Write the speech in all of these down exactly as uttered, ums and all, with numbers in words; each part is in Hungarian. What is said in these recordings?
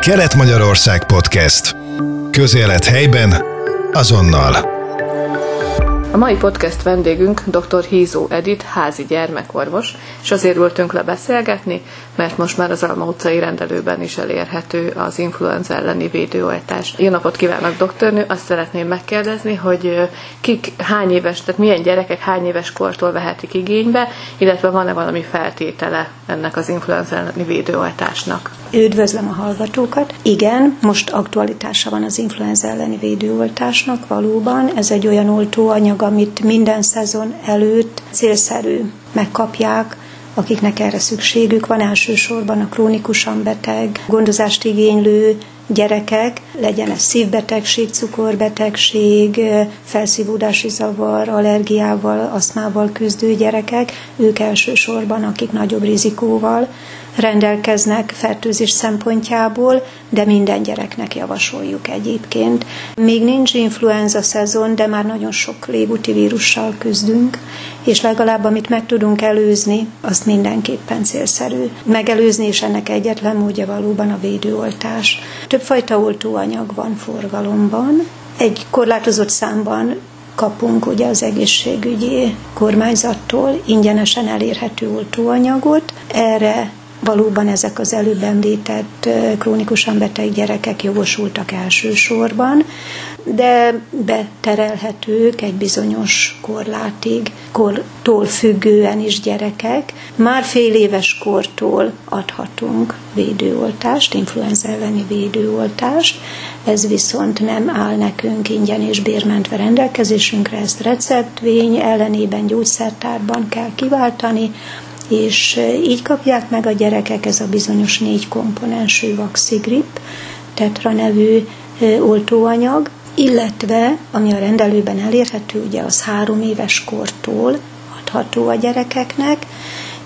Kelet-Magyarország podcast. Közélet helyben, azonnal. A mai podcast vendégünk doktor Hizóh Edit házi gyermekorvos, és azért ültünk le beszélgetni, mert most már az Alma utcai rendelőben is elérhető az influenza elleni védőoltás. Jó napot kívánok, doktornő! Azt szeretném megkérdezni, hogy kik hány éves, tehát milyen gyerekek hány éves kortól vehetik igénybe, illetve van-e valami feltétele ennek az influenza elleni védőoltásnak? Üdvözlöm a hallgatókat! Igen, most aktualitása van az influenza elleni védőoltásnak valóban. Ez egy olyan oltóanyag, amit minden szezon előtt célszerű megkapják, akiknek erre szükségük van, elsősorban a krónikusan beteg, gondozást igénylő gyerekek, legyen ez szívbetegség, cukorbetegség, felszívódási zavar, allergiával, aszmával küzdő gyerekek, ők elsősorban, akik nagyobb rizikóval rendelkeznek fertőzés szempontjából, de minden gyereknek javasoljuk egyébként. Még nincs influenza szezon, de már nagyon sok légúti vírussal küzdünk, és legalább amit meg tudunk előzni, azt mindenképpen célszerű megelőzni, és ennek egyetlen módja valóban a védőoltás. Többfajta oltóanyag van forgalomban, egy korlátozott számban kapunk ugye az egészségügyi kormányzattól ingyenesen elérhető oltóanyagot. Erre valóban ezek az előbb említett krónikusan beteg gyerekek jogosultak elsősorban, de beterelhetők egy bizonyos korlátig, kortól függően is gyerekek. Már fél éves kortól adhatunk védőoltást, influenza elleni védőoltást. Ez viszont nem áll nekünk ingyen és bérmentve rendelkezésünkre, ezt receptvény ellenében gyógyszertárban kell kiváltani, és így kapják meg a gyerekek ez a bizonyos négy komponensű Vaxigrip tetra nevű oltóanyag, illetve, ami a rendelőben elérhető, ugye az három éves kortól adható a gyerekeknek.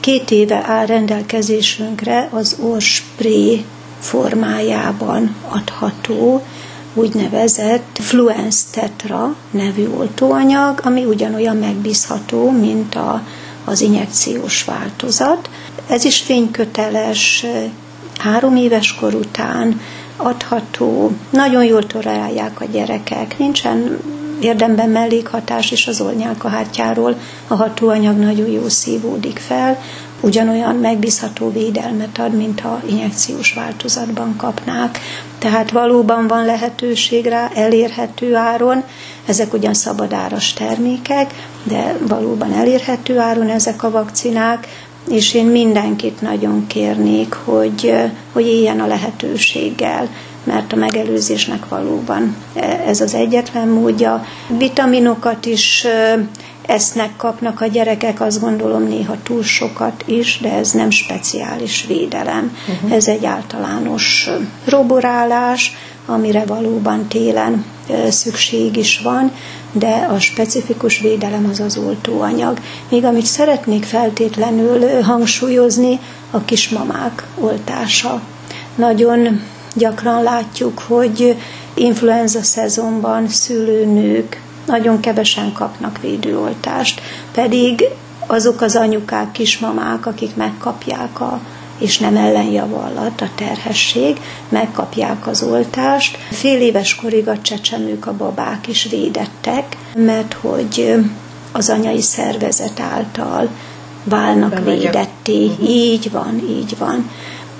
Két éve áll rendelkezésünkre az orrspray formájában adható úgynevezett Fluence tetra nevű oltóanyag, ami ugyanolyan megbízható, mint a az injekciós változat. Ez is fényköteles, három éves kor után adható, nagyon jól tolerálják a gyerekek, nincsen érdemben mellékhatás, és az orrnyálkahártyáról a hatóanyag nagyon jól szívódik fel, ugyanolyan megbízható védelmet ad, mint ha injekciós változatban kapnák. Tehát valóban van lehetőség rá, elérhető áron, ezek ugyan szabadáras termékek, de valóban elérhető áron ezek a vakcinák, és én mindenkit nagyon kérnék, hogy, hogy éljen a lehetőséggel, mert a megelőzésnek valóban ez az egyetlen módja. Vitaminokat is esznek, kapnak a gyerekek, azt gondolom néha túl sokat is, de ez nem speciális védelem. Uh-huh. Ez egy általános roborálás, amire valóban télen szükség is van, de a specifikus védelem az az oltóanyag. Még amit szeretnék feltétlenül hangsúlyozni, a kismamák oltása. Nagyon gyakran látjuk, hogy influenza szezonban szülőnők nagyon kevesen kapnak védőoltást, pedig azok az anyukák, kismamák, akik megkapják a, és nem ellenjavallat a terhesség, megkapják az oltást. Fél éves korig a csecsemők, a babák is védettek, mert hogy az anyai szervezet által válnak védetté. Uh-huh. Így van, így van.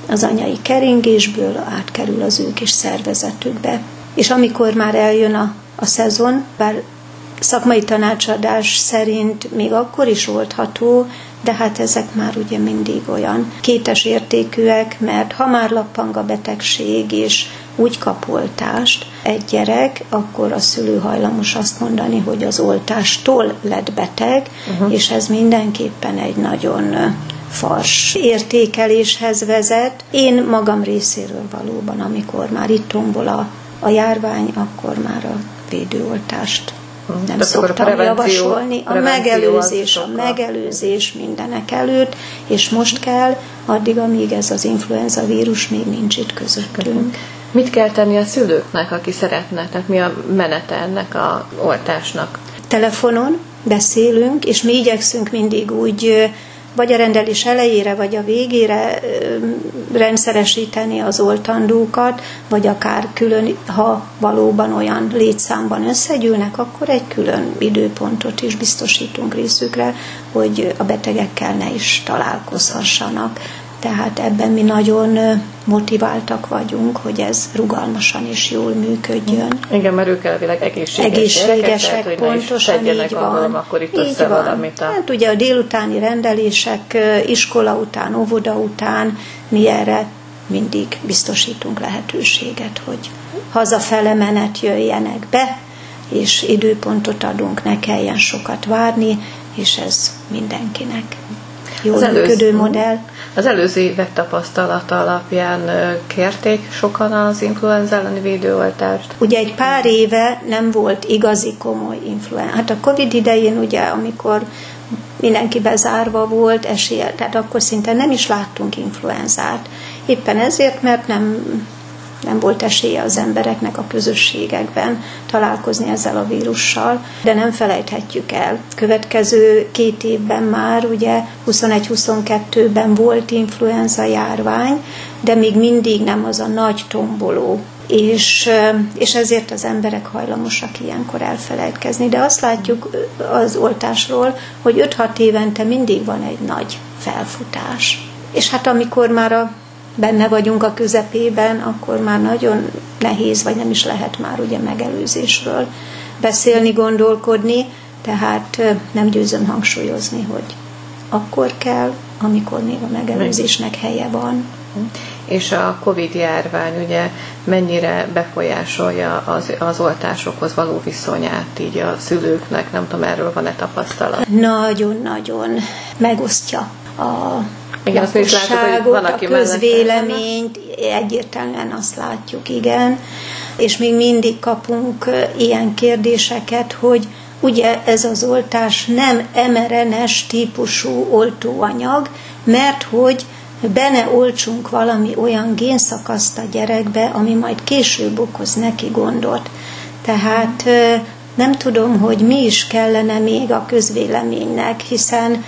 Az anyai keringésből átkerül az ők is szervezetükbe. És amikor már eljön a, a szezon, bár szakmai tanácsadás szerint még akkor is oldható, de hát ezek már ugye mindig olyan kétes értékűek, mert ha már lappang a betegség és úgy kap oltást egy gyerek, akkor a szülő hajlamos azt mondani, hogy az oltástól lett beteg, uh-huh. és ez mindenképpen egy nagyon fars értékeléshez vezet. Én magam részéről valóban, amikor már itt tombol a, a járvány, akkor már a védőoltást nem de szoktam a javasolni. A megelőzés, a megelőzés mindenek előtt, és most kell, addig, amíg ez az influenza vírus még nincs itt közöttünk. Mit kell tenni a szülőknek, aki szeretne? Tehát mi a menete ennek a oltásnak? Telefonon beszélünk, és mi igyekszünk mindig úgy vagy a rendelés elejére, vagy a végére rendszeresíteni az oltandókat, vagy akár külön, ha valóban olyan létszámban összegyűlnek, akkor egy külön időpontot is biztosítunk részükre, hogy a betegekkel ne is találkozhassanak. Tehát ebben mi nagyon motiváltak vagyunk, hogy ez rugalmasan és jól működjön. Igen, mert ők elvileg egészségesek, egészségesek tehát, pontosan így van. Alkalom, akkor itt így van. Hát ugye a délutáni rendelések, iskola után, óvoda után, mi erre mindig biztosítunk lehetőséget, hogy hazafele menet jöjjenek be, és időpontot adunk, ne kelljen sokat várni, és ez mindenkinek jól működő modell. Az előző évek tapasztalata alapján kérték sokan az influenza elleni védőoltást. Ugye egy pár éve nem volt igazi komoly influenza. Hát a Covid idején ugye, amikor mindenki bezárva volt, esélye, tehát akkor szinte nem is láttunk influenzát. Éppen ezért, mert nem, nem volt esélye az embereknek a közösségekben találkozni ezzel a vírussal, de nem felejthetjük el. Következő két évben már, ugye huszonegy-huszonkettőben volt influenza járvány, de még mindig nem az a nagy tomboló, és, és ezért az emberek hajlamosak ilyenkor elfelejtkezni. De azt látjuk az oltásról, hogy öt-hat évente mindig van egy nagy felfutás. És hát amikor már a benne vagyunk a közepében, akkor már nagyon nehéz, vagy nem is lehet már ugye megelőzésről beszélni, gondolkodni, tehát nem győzöm hangsúlyozni, hogy akkor kell, amikor még a megelőzésnek helye van. És a Covid-járvány ugye mennyire befolyásolja az, az oltásokhoz való viszonyát így a szülőknek, nem tudom, erről van-e tapasztalat? Nagyon-nagyon megosztja a Igen, azt is látod, a közvéleményt, egyértelműen azt látjuk, igen. És még mindig kapunk ilyen kérdéseket, hogy ugye ez az oltás nem em er en es típusú oltóanyag, mert hogy benne oltsunk valami olyan génszakaszt a gyerekbe, ami majd később okoz neki gondot. Tehát nem tudom, hogy mi is kellene még a közvéleménynek, hiszen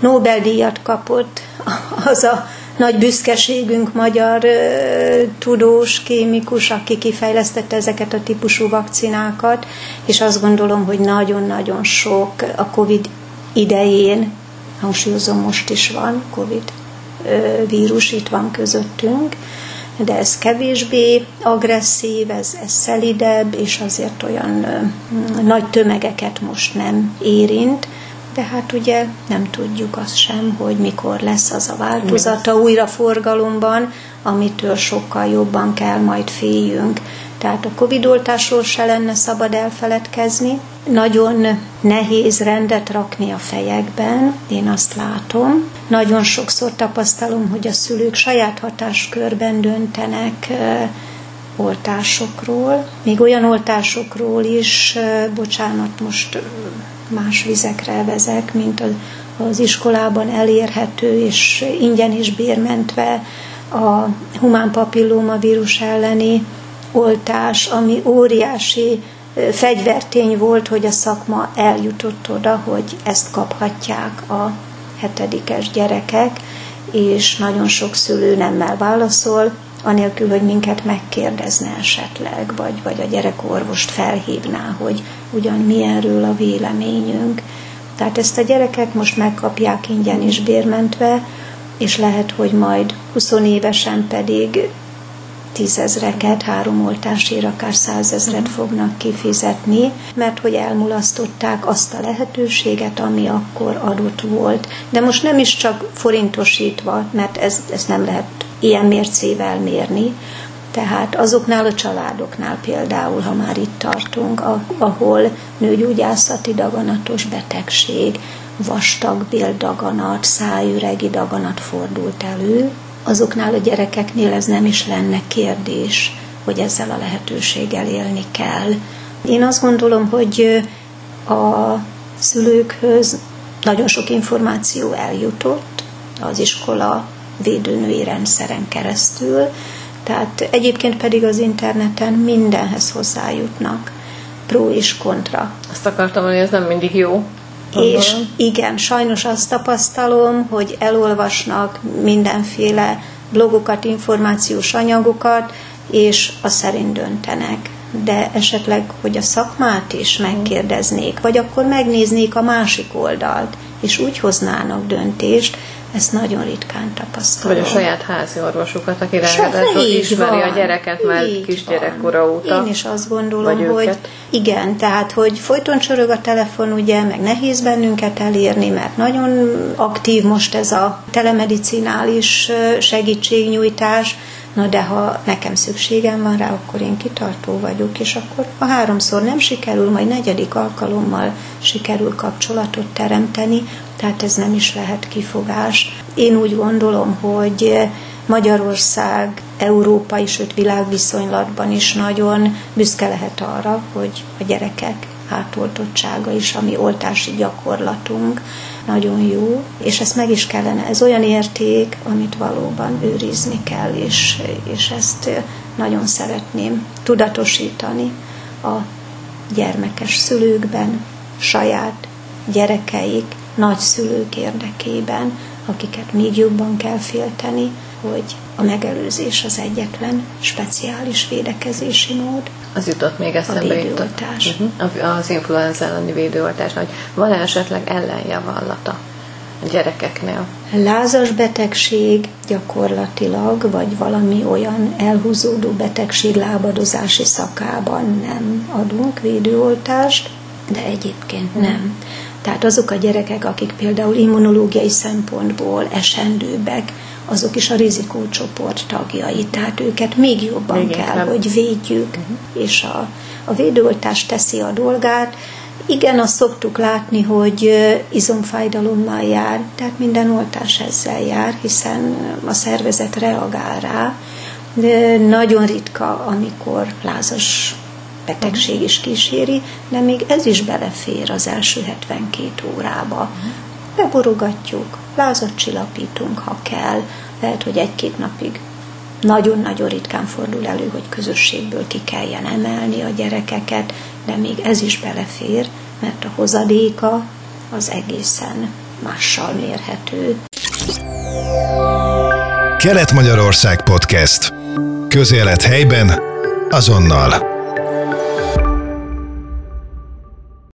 Nobel-díjat kapott az a nagy büszkeségünk magyar tudós, kémikus, aki kifejlesztette ezeket a típusú vakcinákat, és azt gondolom, hogy nagyon-nagyon sok a Covid idején, hangsúlyozom, most is van Covid vírus, itt van közöttünk, de ez kevésbé agresszív, ez, ez szelidebb, és azért olyan nagy tömegeket most nem érint. De hát ugye nem tudjuk azt sem, hogy mikor lesz az a változata újra forgalomban, amitől sokkal jobban kell majd féljünk. Tehát a Covid-oltásról se lenne szabad elfeledkezni. Nagyon nehéz rendet rakni a fejekben, én azt látom. Nagyon sokszor tapasztalom, hogy a szülők saját hatáskörben döntenek oltásokról. Még olyan oltásokról is, bocsánat, most más vizekre vezek, mint az iskolában elérhető és ingyen is bérmentve a humán papillóma vírus elleni oltás, ami óriási fegyvertény volt, hogy a szakma eljutott oda, hogy ezt kaphatják a hetedikes gyerekek, és nagyon sok szülő nemmel válaszol, anélkül, hogy minket megkérdezne esetleg, vagy, vagy a gyerekorvost felhívná, hogy ugyan mi erről a véleményünk. Tehát ezt a gyerekek most megkapják ingyen is bérmentve, és lehet, hogy majd húsz évesen pedig tízezreket, három oltásért akár százezret fognak kifizetni, mert hogy elmulasztották azt a lehetőséget, ami akkor adott volt. De most nem is csak forintosítva, mert ez, ez nem lehet ilyen mércével mérni. Tehát azoknál a családoknál például, ha már itt tartunk, ahol nőgyógyászati daganatos betegség, vastagbéldaganat, szájüregi daganat fordult elő, azoknál a gyerekeknél ez nem is lenne kérdés, hogy ezzel a lehetőséggel élni kell. Én azt gondolom, hogy a szülőkhöz nagyon sok információ eljutott az iskola védőnői rendszeren keresztül, tehát egyébként pedig az interneten mindenhez hozzájutnak, pró és kontra. Azt akartam mondani, hogy ez nem mindig jó. És igen, sajnos azt tapasztalom, hogy elolvasnak mindenféle blogokat, információs anyagokat, és azt szerint döntenek. De esetleg, hogy a szakmát is megkérdeznék, vagy akkor megnéznék a másik oldalt, és úgy hoznának döntést, ezt nagyon ritkán tapasztalom. Vagy a saját házi orvosukat, aki ráadásul ismeri van, a gyereket már kisgyerekkora óta. Én is azt gondolom, hogy igen, tehát, hogy folyton csörög a telefon, ugye, meg nehéz bennünket elérni, mert nagyon aktív most ez a telemedicinális segítségnyújtás. Na de ha nekem szükségem van rá, akkor én kitartó vagyok, és akkor ha háromszor nem sikerül, majd negyedik alkalommal sikerül kapcsolatot teremteni, tehát ez nem is lehet kifogás. Én úgy gondolom, hogy Magyarország európai, sőt világviszonylatban is nagyon büszke lehet arra, hogy a gyerekek átoltottsága is, a mi oltási gyakorlatunk nagyon jó, és ezt meg is kellene. Ez olyan érték, amit valóban őrizni kell, és, és ezt nagyon szeretném tudatosítani a gyermekes szülőkben, saját gyerekeik, nagyszülők érdekében, akiket még jobban kell félteni, hogy a megelőzés az egyetlen speciális védekezési mód. Az jutott még eszembe. A védőoltás. Uh-huh. Az influenza elleni védőoltás. Van esetleg ellenjavallata a gyerekeknél? Lázas betegség gyakorlatilag, vagy valami olyan elhúzódó betegség lábadozási szakában nem adunk védőoltást, de egyébként uh-huh. nem. Tehát azok a gyerekek, akik például immunológiai szempontból esendőbbek, azok is a rizikócsoport tagjai, tehát őket még jobban még kell, nem. hogy védjük, uh-huh. és a, a védőoltás teszi a dolgát. Igen, azt szoktuk látni, hogy izomfájdalommal jár, tehát minden oltás ezzel jár, hiszen a szervezet reagál rá. De nagyon ritka, amikor lázas betegség is kíséri, de még ez is belefér az első hetvenkét órába. Uh-huh. Beborogatjuk, lázat csillapítunk, ha kell. Lehet, hogy egy-két napig nagyon-nagyon ritkán fordul elő, hogy közösségből ki kelljen emelni a gyerekeket, de még ez is belefér, mert a hozadéka az egészen mással mérhető. Kelet-Magyarország podcast. Közélet helyben, azonnal.